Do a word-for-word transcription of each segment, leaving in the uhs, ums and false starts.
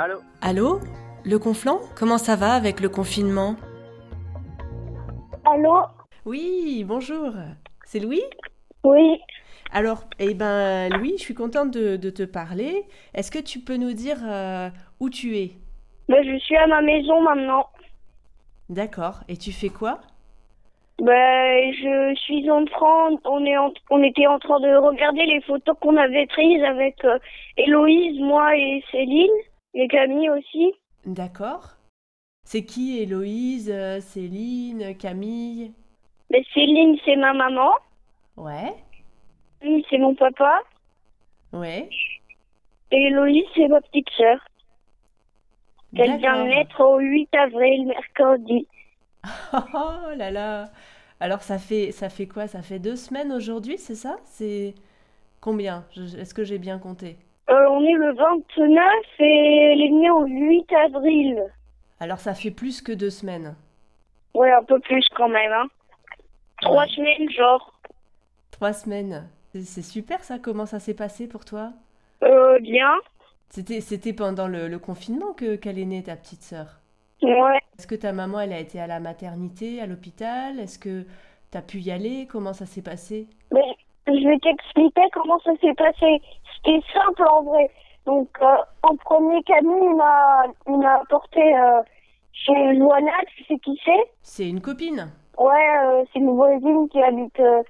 Allô ? Allô ? Le Conflant ? Comment ça va avec le confinement ? Allô ? Oui, bonjour. C'est Louis ? Oui. Alors, eh ben, Louis, je suis contente de, de te parler. Est-ce que tu peux nous dire euh, où tu es ? Ben, je suis à ma maison maintenant. D'accord. Et tu fais quoi ? Ben, je suis en train, on, est en, on était en train de regarder les photos qu'on avait prises avec euh, Héloïse, moi et Céline, et Camille aussi. D'accord. C'est qui Héloïse, Céline, Camille ? Ben, Céline, c'est ma maman. Ouais. Camille, c'est mon papa. Ouais. Et Héloïse, c'est ma petite sœur. Elle vient de naître au huit avril, mercredi. Oh là là. Alors ça fait ça fait quoi? Ça fait deux semaines aujourd'hui, c'est ça? C'est combien? Je, est-ce que j'ai bien compté? euh, On est le vingt-neuf et elle est née au huit avril. Alors ça fait plus que deux semaines. Ouais, un peu plus quand même. Hein. Trois ouais. semaines genre. Trois semaines. C'est, c'est super ça. Comment ça s'est passé pour toi? Euh, bien. C'était c'était pendant le, le confinement que qu'elle est née ta petite sœur? Ouais. Est-ce que ta maman, elle a été à la maternité, à l'hôpital? Est-ce que t'as pu y aller? Comment ça s'est passé? Mais je vais t'expliquer comment ça s'est passé. C'était simple en vrai. Donc, euh, en premier, Camille m'a, m'a apporté euh, chez Joana, tu sais qui c'est? C'est une copine. Ouais, euh, c'est une voisine qui habite euh,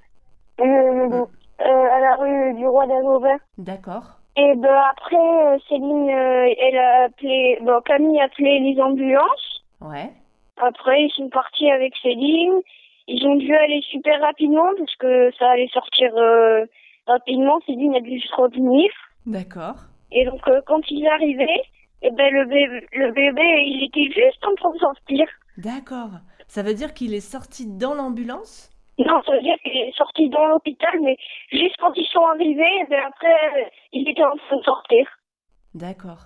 euh, mmh. euh, à la rue du Roi d'Anjou. D'accord. Et ben après, Céline, euh, elle a appelé, ben Camille a appelé les ambulances. Ouais. Après, ils sont partis avec Céline. Ils ont dû aller super rapidement parce que ça allait sortir euh, rapidement. Céline a dû se revenir. D'accord. Et donc, euh, quand ils arrivaient, et ben le bébé, le bébé, il était juste en train de sortir. D'accord. Ça veut dire qu'il est sorti dans l'ambulance ? Non, ça veut dire qu'il est sorti dans l'hôpital, mais juste quand ils sont arrivés, ben après, il était en train de sortir. D'accord.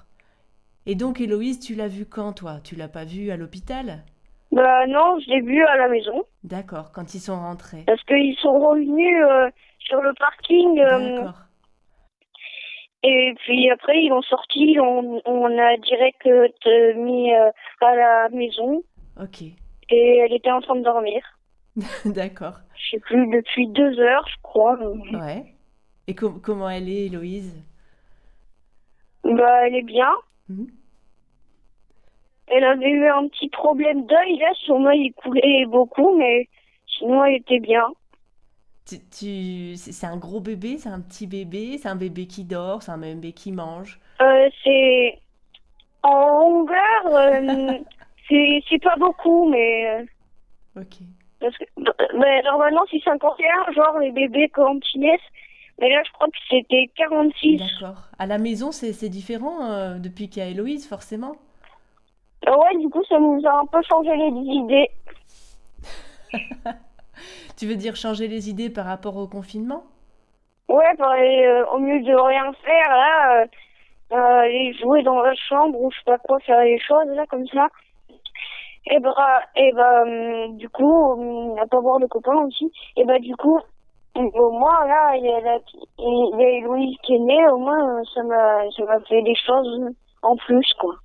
Et donc, Héloïse, tu l'as vue quand, toi? Tu l'as pas vue à l'hôpital? Ben non, je l'ai vue à la maison. D'accord, quand ils sont rentrés. Parce qu'ils sont revenus euh, sur le parking. Euh, D'accord. Et puis après, ils ont sorti, on, on a direct euh, mis euh, à la maison. Ok. Et elle était en train de dormir. D'accord. Je sais plus, depuis deux heures, je crois. Ouais. Et com- comment elle est, Héloïse? Bah, elle est bien. Mmh. Elle avait eu un petit problème d'œil, là, son œil il coulait beaucoup, mais sinon elle était bien. Tu, tu... C'est un gros bébé, c'est un petit bébé, c'est un bébé qui dort, c'est un bébé qui mange. Euh, c'est en longueur, euh, c'est c'est pas beaucoup, mais. Ok. Parce que, bah, normalement, c'est cinquante et un, genre les bébés quand ils naissent. Mais là, je crois que c'était quarante-six. D'accord. À la maison, c'est, c'est différent euh, depuis qu'il y a Héloïse, forcément. Euh, ouais, du coup, ça nous a un peu changé les idées. Tu veux dire changer les idées par rapport au confinement? Ouais, par les, euh, au mieux de rien faire, là, euh, euh, aller jouer dans la chambre ou je sais pas quoi, faire les choses, là, comme ça. Et bah, et bah, du coup, à pas voir le copain aussi. Et bah, du coup, au moins, là, il y a, la, il y a Héloïse qui est née, au moins, ça m'a, ça m'a fait des choses en plus, quoi.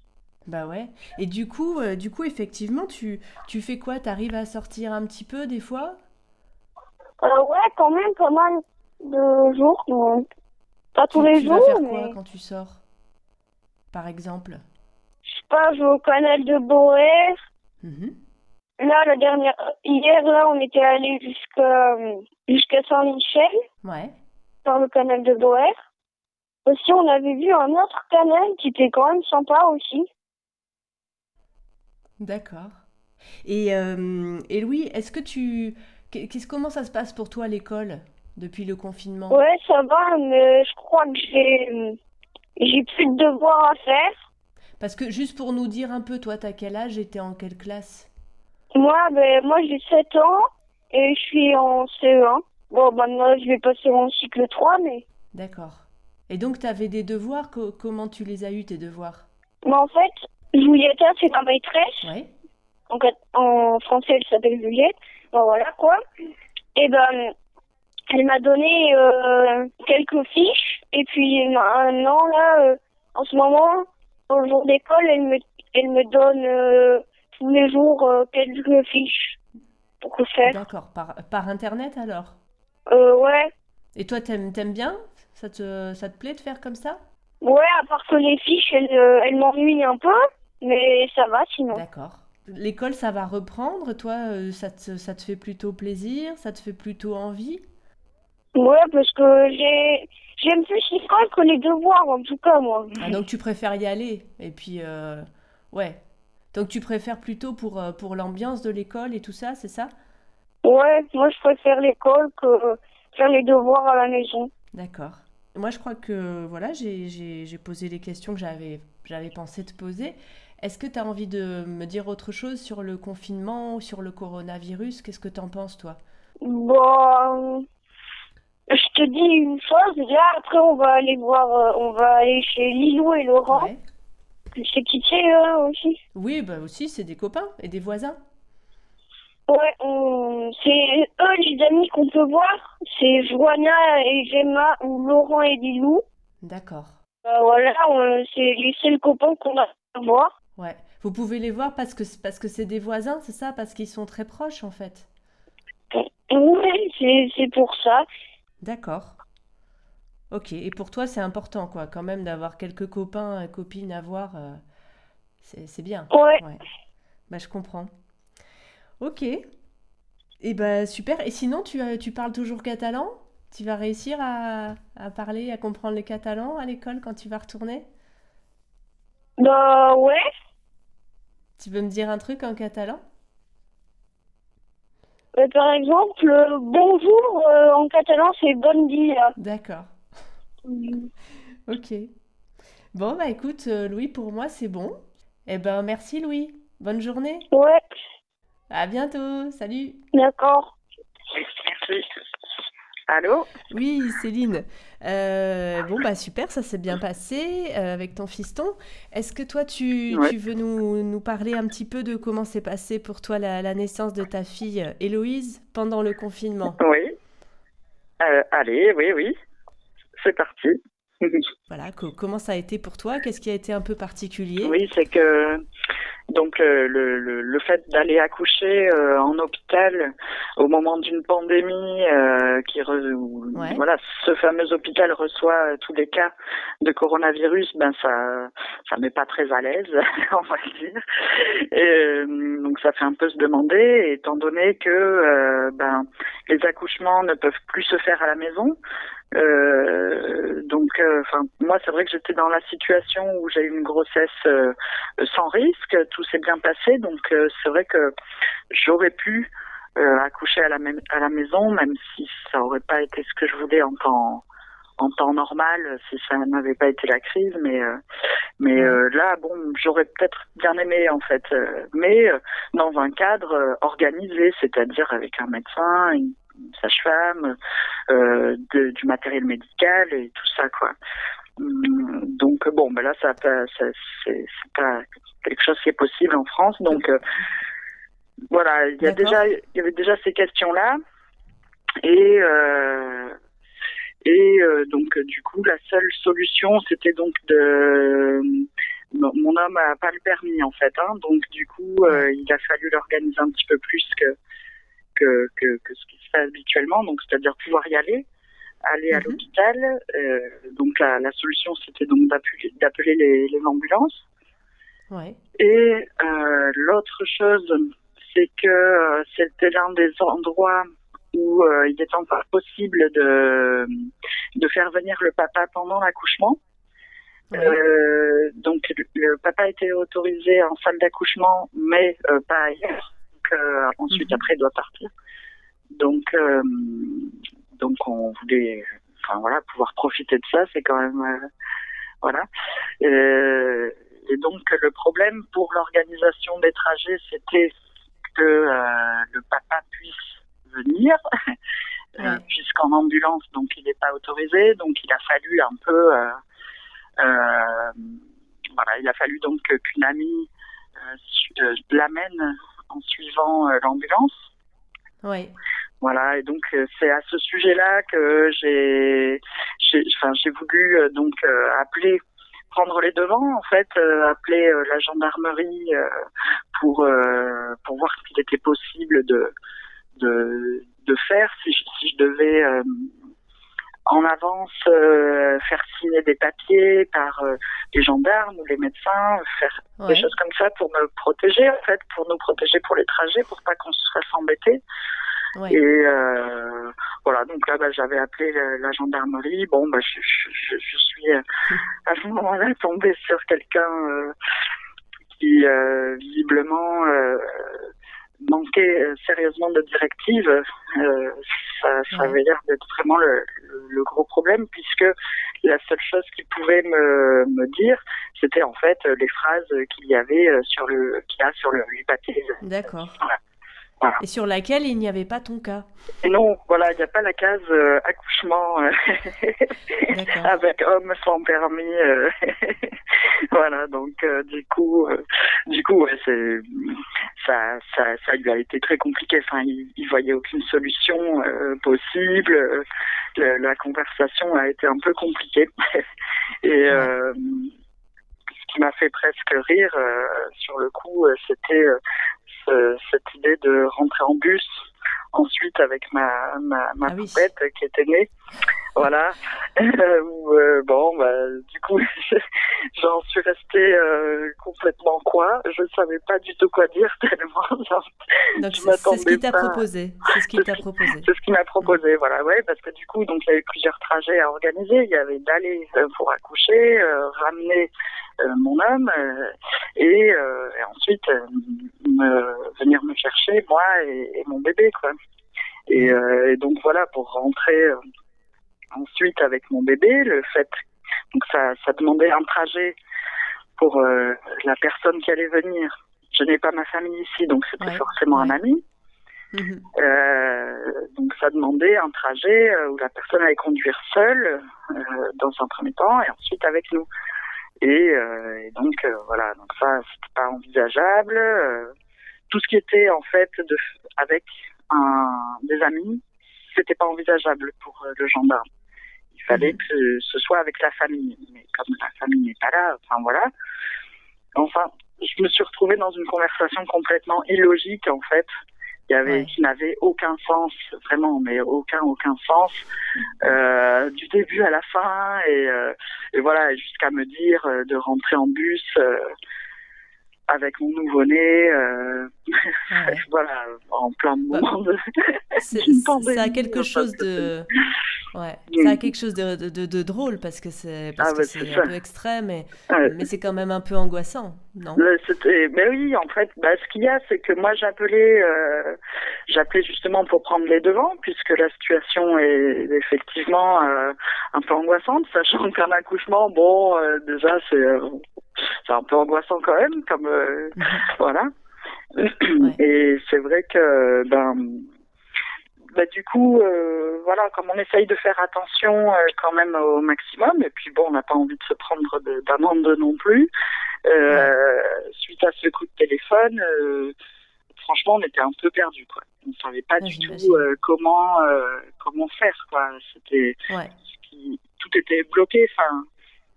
Bah ouais. Et du coup, euh, du coup effectivement, tu, tu fais quoi? T'arrives à sortir un petit peu, des fois? euh, Ouais, quand même, pas mal de jours. Mais... Pas tous tu, les tu jours, mais... Tu vas faire quoi quand tu sors, par exemple? Je sais pas, je vais au canal de Boer. Mmh. Là, la dernière... Hier, là, on était allé jusqu'à, jusqu'à Saint-Michel, ouais. Par le canal de Boer. Aussi, on avait vu un autre canal qui était quand même sympa aussi. D'accord. Et, euh, et Louis, est-ce que tu... Qu'est-ce, comment ça se passe pour toi à l'école depuis le confinement? Ouais, ça va, mais je crois que j'ai, j'ai plus de devoirs à faire. Parce que, juste pour nous dire un peu, toi, t'as quel âge et t'es en quelle classe? Moi, ben, moi j'ai sept ans et je suis en C E un. Bon, maintenant, ben, je vais passer en cycle trois, mais... D'accord. Et donc, t'avais des devoirs, co- comment tu les as eus, tes devoirs? Ben, en fait, Juliette, c'est ma maîtresse. Oui. En, en français, elle s'appelle Juliette. Ben, voilà, quoi. Et ben, elle m'a donné euh, quelques fiches. Et puis, maintenant, là, euh, en ce moment... dans le jour d'école, elle me, elle me donne euh, tous les jours euh, quelques fiches pour tout faire. D'accord, par, par internet alors ? Euh, ouais. Et toi, t'aimes, t'aimes bien ? Ça te, ça te plaît de faire comme ça ? Ouais, à part que les fiches, elles, elles m'ennuient un peu, mais ça va sinon. D'accord. L'école, ça va reprendre ? Toi, ça te, ça te fait plutôt plaisir ? Ça te fait plutôt envie ? Ouais, parce que j'ai... J'aime plus l'école que les devoirs, en tout cas, moi. Ah, donc tu préfères y aller, et puis, euh, ouais. Donc tu préfères plutôt pour, pour l'ambiance de l'école et tout ça, c'est ça ? Ouais, moi je préfère l'école que faire les devoirs à la maison. D'accord. Moi je crois que, voilà, j'ai, j'ai, j'ai posé les questions que j'avais, j'avais pensé te poser. Est-ce que tu as envie de me dire autre chose sur le confinement ou sur le coronavirus ? Qu'est-ce que t'en penses, toi ? Bon... Je te dis une chose, là, après on va aller voir, on va aller chez Lilou et Laurent. Ouais. C'est qui c'est, là, aussi ? Oui, bah aussi, c'est des copains et des voisins. Ouais, on... c'est eux les amis qu'on peut voir. C'est Joana et Gemma, ou Laurent et Lilou. D'accord. Euh, voilà, on... c'est les seuls copains qu'on a à voir. Ouais, vous pouvez les voir parce que c'est, parce que c'est des voisins, c'est ça ? Parce qu'ils sont très proches, en fait. Oui, c'est, c'est pour ça. D'accord. Ok. Et pour toi, c'est important, quoi, quand même, d'avoir quelques copains et copines à voir. Euh, c'est, c'est bien. Ouais. ouais. Bah, je comprends. Ok. Et bah, super. Et sinon, tu, euh, tu parles toujours catalan ? Tu vas réussir à, à parler, à comprendre le catalan à l'école quand tu vas retourner ? Bah, ouais. Tu veux me dire un truc en catalan ? Par exemple, euh, bonjour, euh, en catalan, c'est bon dia. D'accord. Mm. Ok. Bon, bah écoute, euh, Louis, pour moi, c'est bon. Eh ben, merci, Louis. Bonne journée. Ouais. À bientôt. Salut. D'accord. Merci. Allô ? Oui, Céline. Euh, bon, bah super, ça s'est bien passé euh, avec ton fiston. Est-ce que toi, tu, ouais. tu veux nous, nous parler un petit peu de comment s'est passée pour toi la, la naissance de ta fille Héloïse pendant le confinement ? Oui. Euh, allez, oui, oui. C'est parti. Voilà, co- comment ça a été pour toi ? Qu'est-ce qui a été un peu particulier ? Oui, c'est que... Donc euh, le, le, le fait d'aller accoucher euh, en hôpital au moment d'une pandémie, euh, qui re... ouais. voilà, ce fameux hôpital reçoit euh, tous les cas de coronavirus, ben ça, ça met pas très à l'aise, on va le dire. Et, euh, donc ça fait un peu se demander, étant donné que euh, ben les accouchements ne peuvent plus se faire à la maison. Euh, donc, enfin, euh, moi, c'est vrai que j'étais dans la situation où j'ai eu une grossesse euh, sans risque. Tout s'est bien passé, donc euh, c'est vrai que j'aurais pu euh, accoucher à la, même, à la maison, même si ça aurait pas été ce que je voulais en temps, en temps normal, si ça n'avait pas été la crise. Mais, euh, mais euh, là, bon, j'aurais peut-être bien aimé en fait, euh, mais euh, dans un cadre euh, organisé, c'est-à-dire avec un médecin. Une... sage-femme, euh, de, du matériel médical et tout ça, quoi. Donc, bon, ben là, ça, ça, c'est, c'est pas quelque chose qui est possible en France. Donc, euh, voilà, il y a déjà, il y avait déjà ces questions-là. Et, euh, et euh, donc, du coup, la seule solution, c'était donc de... Mon, mon homme n'a pas le permis, en fait. Hein, donc, du coup, euh, il a fallu l'organiser un petit peu plus que... Que, que, que ce qui se fait habituellement, donc c'est-à-dire pouvoir y aller, aller à mmh. l'hôpital. Euh, donc la, la solution, c'était donc d'appeler, d'appeler les, les ambulances. Ouais. Et euh, l'autre chose, c'est que euh, c'était l'un des endroits où euh, il n'était pas possible de, de faire venir le papa pendant l'accouchement. Ouais. Euh, donc le papa était autorisé en salle d'accouchement, mais euh, pas ailleurs. Euh, ensuite, mmh. après, il doit partir. Donc, euh, donc on voulait, enfin voilà, pouvoir profiter de ça, c'est quand même, euh, voilà. Euh, et donc, le problème pour l'organisation des trajets, c'était que euh, le papa puisse venir, mmh. euh, puisqu'en ambulance, donc il n'est pas autorisé, donc il a fallu un peu, euh, euh, voilà, il a fallu donc qu'une amie euh, l'amène. En suivant euh, l'ambulance. Oui. Voilà, et donc euh, c'est à ce sujet-là que j'ai, j'ai, enfin, j'ai voulu euh, donc euh, appeler prendre les devants, en fait, euh, appeler euh, la gendarmerie euh, pour euh, pour voir ce qu'il était possible de de de faire, si je, si je devais euh, en avance euh, faire signer des papiers par euh, les gendarmes ou les médecins, faire ouais. des choses comme ça pour me protéger, en fait, pour nous protéger pour les trajets, pour pas qu'on se fasse embêter. Ouais. Et euh, voilà, donc là, bah, j'avais appelé la, la gendarmerie. Bon, bah, je, je, je suis euh, à ce moment-là tombée sur quelqu'un euh, qui, euh, visiblement, euh, manquait euh, sérieusement de directives. Euh, ça, ça avait l'air d'être vraiment le, le, le gros problème, puisque la seule chose qu'il pouvait me, me dire, c'était en fait les phrases qu'il y avait sur le, qu'il y a sur le papier. D'accord. Voilà. Voilà. Et sur laquelle il n'y avait pas ton cas. Et non, voilà, il n'y a pas la case euh, accouchement euh, avec homme sans permis. Euh, voilà, donc euh, du coup, euh, du coup, ouais, c'est ça, ça, ça lui a été très compliqué. Enfin, il, il voyait aucune solution euh, possible. Le, la conversation a été un peu compliquée. Et ouais. euh, ce qui m'a fait presque rire euh, sur le coup, euh, c'était euh, cette idée de rentrer en bus ensuite avec ma, ma, ma ah poupette oui. qui était née. Voilà. euh, bon, bah, du coup, j'en suis restée euh, complètement quoi. Je ne savais pas du tout quoi dire tellement. Genre, donc, je c'est, c'est ce qu'il t'a pas. proposé. C'est ce qu'il t'a proposé. C'est ce qu'il m'a proposé, mmh. voilà. Ouais, parce que du coup, donc, il y avait plusieurs trajets à organiser. Il y avait d'aller euh, pour accoucher, euh, ramener euh, mon homme euh, et, euh, et ensuite euh, me, venir me chercher, moi et, et mon bébé, quoi. Et, euh, et donc, voilà, pour rentrer... Euh, Ensuite, avec mon bébé, le fait, donc ça, ça demandait un trajet pour euh, la personne qui allait venir. Je n'ai pas ma famille ici, donc c'était ouais. forcément un ami. Mmh. Euh, donc ça demandait un trajet où la personne allait conduire seule euh, dans un premier temps et ensuite avec nous. Et, euh, et donc euh, voilà, donc ça c'était pas envisageable. Euh, tout ce qui était en fait de, avec un, des amis, c'était pas envisageable pour euh, le gendarme. Il fallait mmh. que ce soit avec la famille. Mais comme la famille n'est pas là, enfin voilà. Enfin, je me suis retrouvée dans une conversation complètement illogique, en fait. Il y avait, ouais. qui n'avait aucun sens, vraiment, mais aucun, aucun sens, euh, du début à la fin, et, euh, et voilà, jusqu'à me dire euh, de rentrer en bus euh, avec mon nouveau-né, euh, ouais. voilà, en plein moment de... C'est, ça a quelque chose de, ouais, mmh. ça a quelque chose de, de, de, de drôle parce que c'est, parce ah, que c'est, c'est un peu extrême, et, ouais. mais c'est quand même un peu angoissant, non ? C'était... Mais oui, en fait, bah, ce qu'il y a, c'est que moi j'appelais, euh, j'appelais justement pour prendre les devants, puisque la situation est effectivement euh, un peu angoissante, sachant qu'un accouchement, bon, euh, déjà c'est, euh, c'est un peu angoissant quand même, comme euh, voilà. Ouais. Et c'est vrai que ben. Bah, du coup, euh, voilà, comme on essaye de faire attention euh, quand même au maximum, et puis bon, on n'a pas envie de se prendre de, d'amende non plus, euh, ouais. suite à ce coup de téléphone, euh, franchement, on était un peu perdus, quoi. On ne savait pas ouais, du j'imagine. tout euh, comment, euh, comment faire, quoi. C'était, ouais. qui, tout était bloqué, enfin,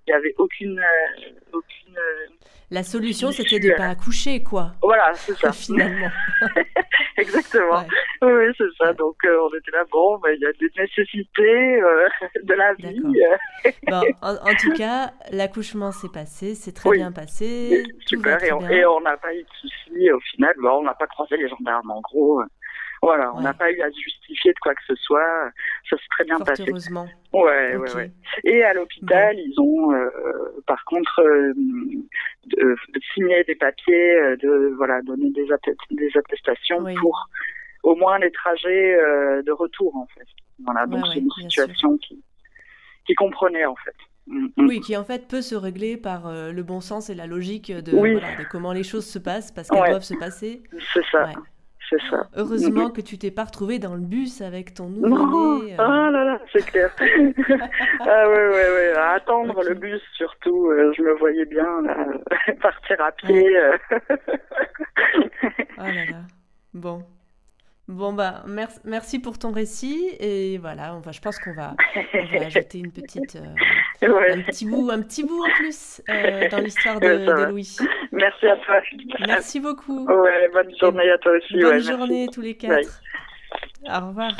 il n'y avait aucune... Euh, aucune euh, La solution, c'était de ne pas accoucher, quoi. Voilà, c'est ça. Finalement. Exactement. Ouais. Oui, c'est ça. Donc, euh, on était là, bon, il bah, y a des nécessités euh, de la D'accord. vie. Bon, en, en tout cas, l'accouchement s'est passé, c'est très oui. bien passé. Super, et on, bien. et on n'a pas eu de soucis. Au final, bah, on n'a pas croisé les gendarmes, en gros. Voilà, on ouais. n'a pas eu à se justifier de quoi que ce soit. Ça s'est très bien Fort passé. Heureusement. Ouais, okay. ouais, ouais. Et à l'hôpital, ouais. ils ont, euh, par contre, euh, de, de signé des papiers, de voilà, donner des, atte- des attestations oui. pour au moins les trajets euh, de retour, en fait. Voilà, donc ouais, c'est une situation qui, qui comprenait, en fait. Mm-hmm. Oui, qui en fait peut se régler par euh, le bon sens et la logique de, oui. voilà, de comment les choses se passent, parce qu'elles ouais. doivent se passer. C'est ça. Ouais. C'est ça. Heureusement mmh. que tu t'es pas retrouvée dans le bus avec ton nouveau-né. Euh... Ah là là, c'est clair. ah ouais, ouais, ouais. À attendre okay. le bus surtout, euh, je me voyais bien là, partir à pied. Ouais. ah là là. Bon. Bon bah merci, merci pour ton récit, et voilà, on va, je pense qu'on va, on va ajouter une petite euh, ouais. un petit bout, un petit bout en plus euh, dans l'histoire de, ouais, de Louis. Merci à toi. Merci beaucoup. Ouais, bonne journée et à toi aussi. Bonne ouais, journée merci. Tous les quatre. Bye. Au revoir.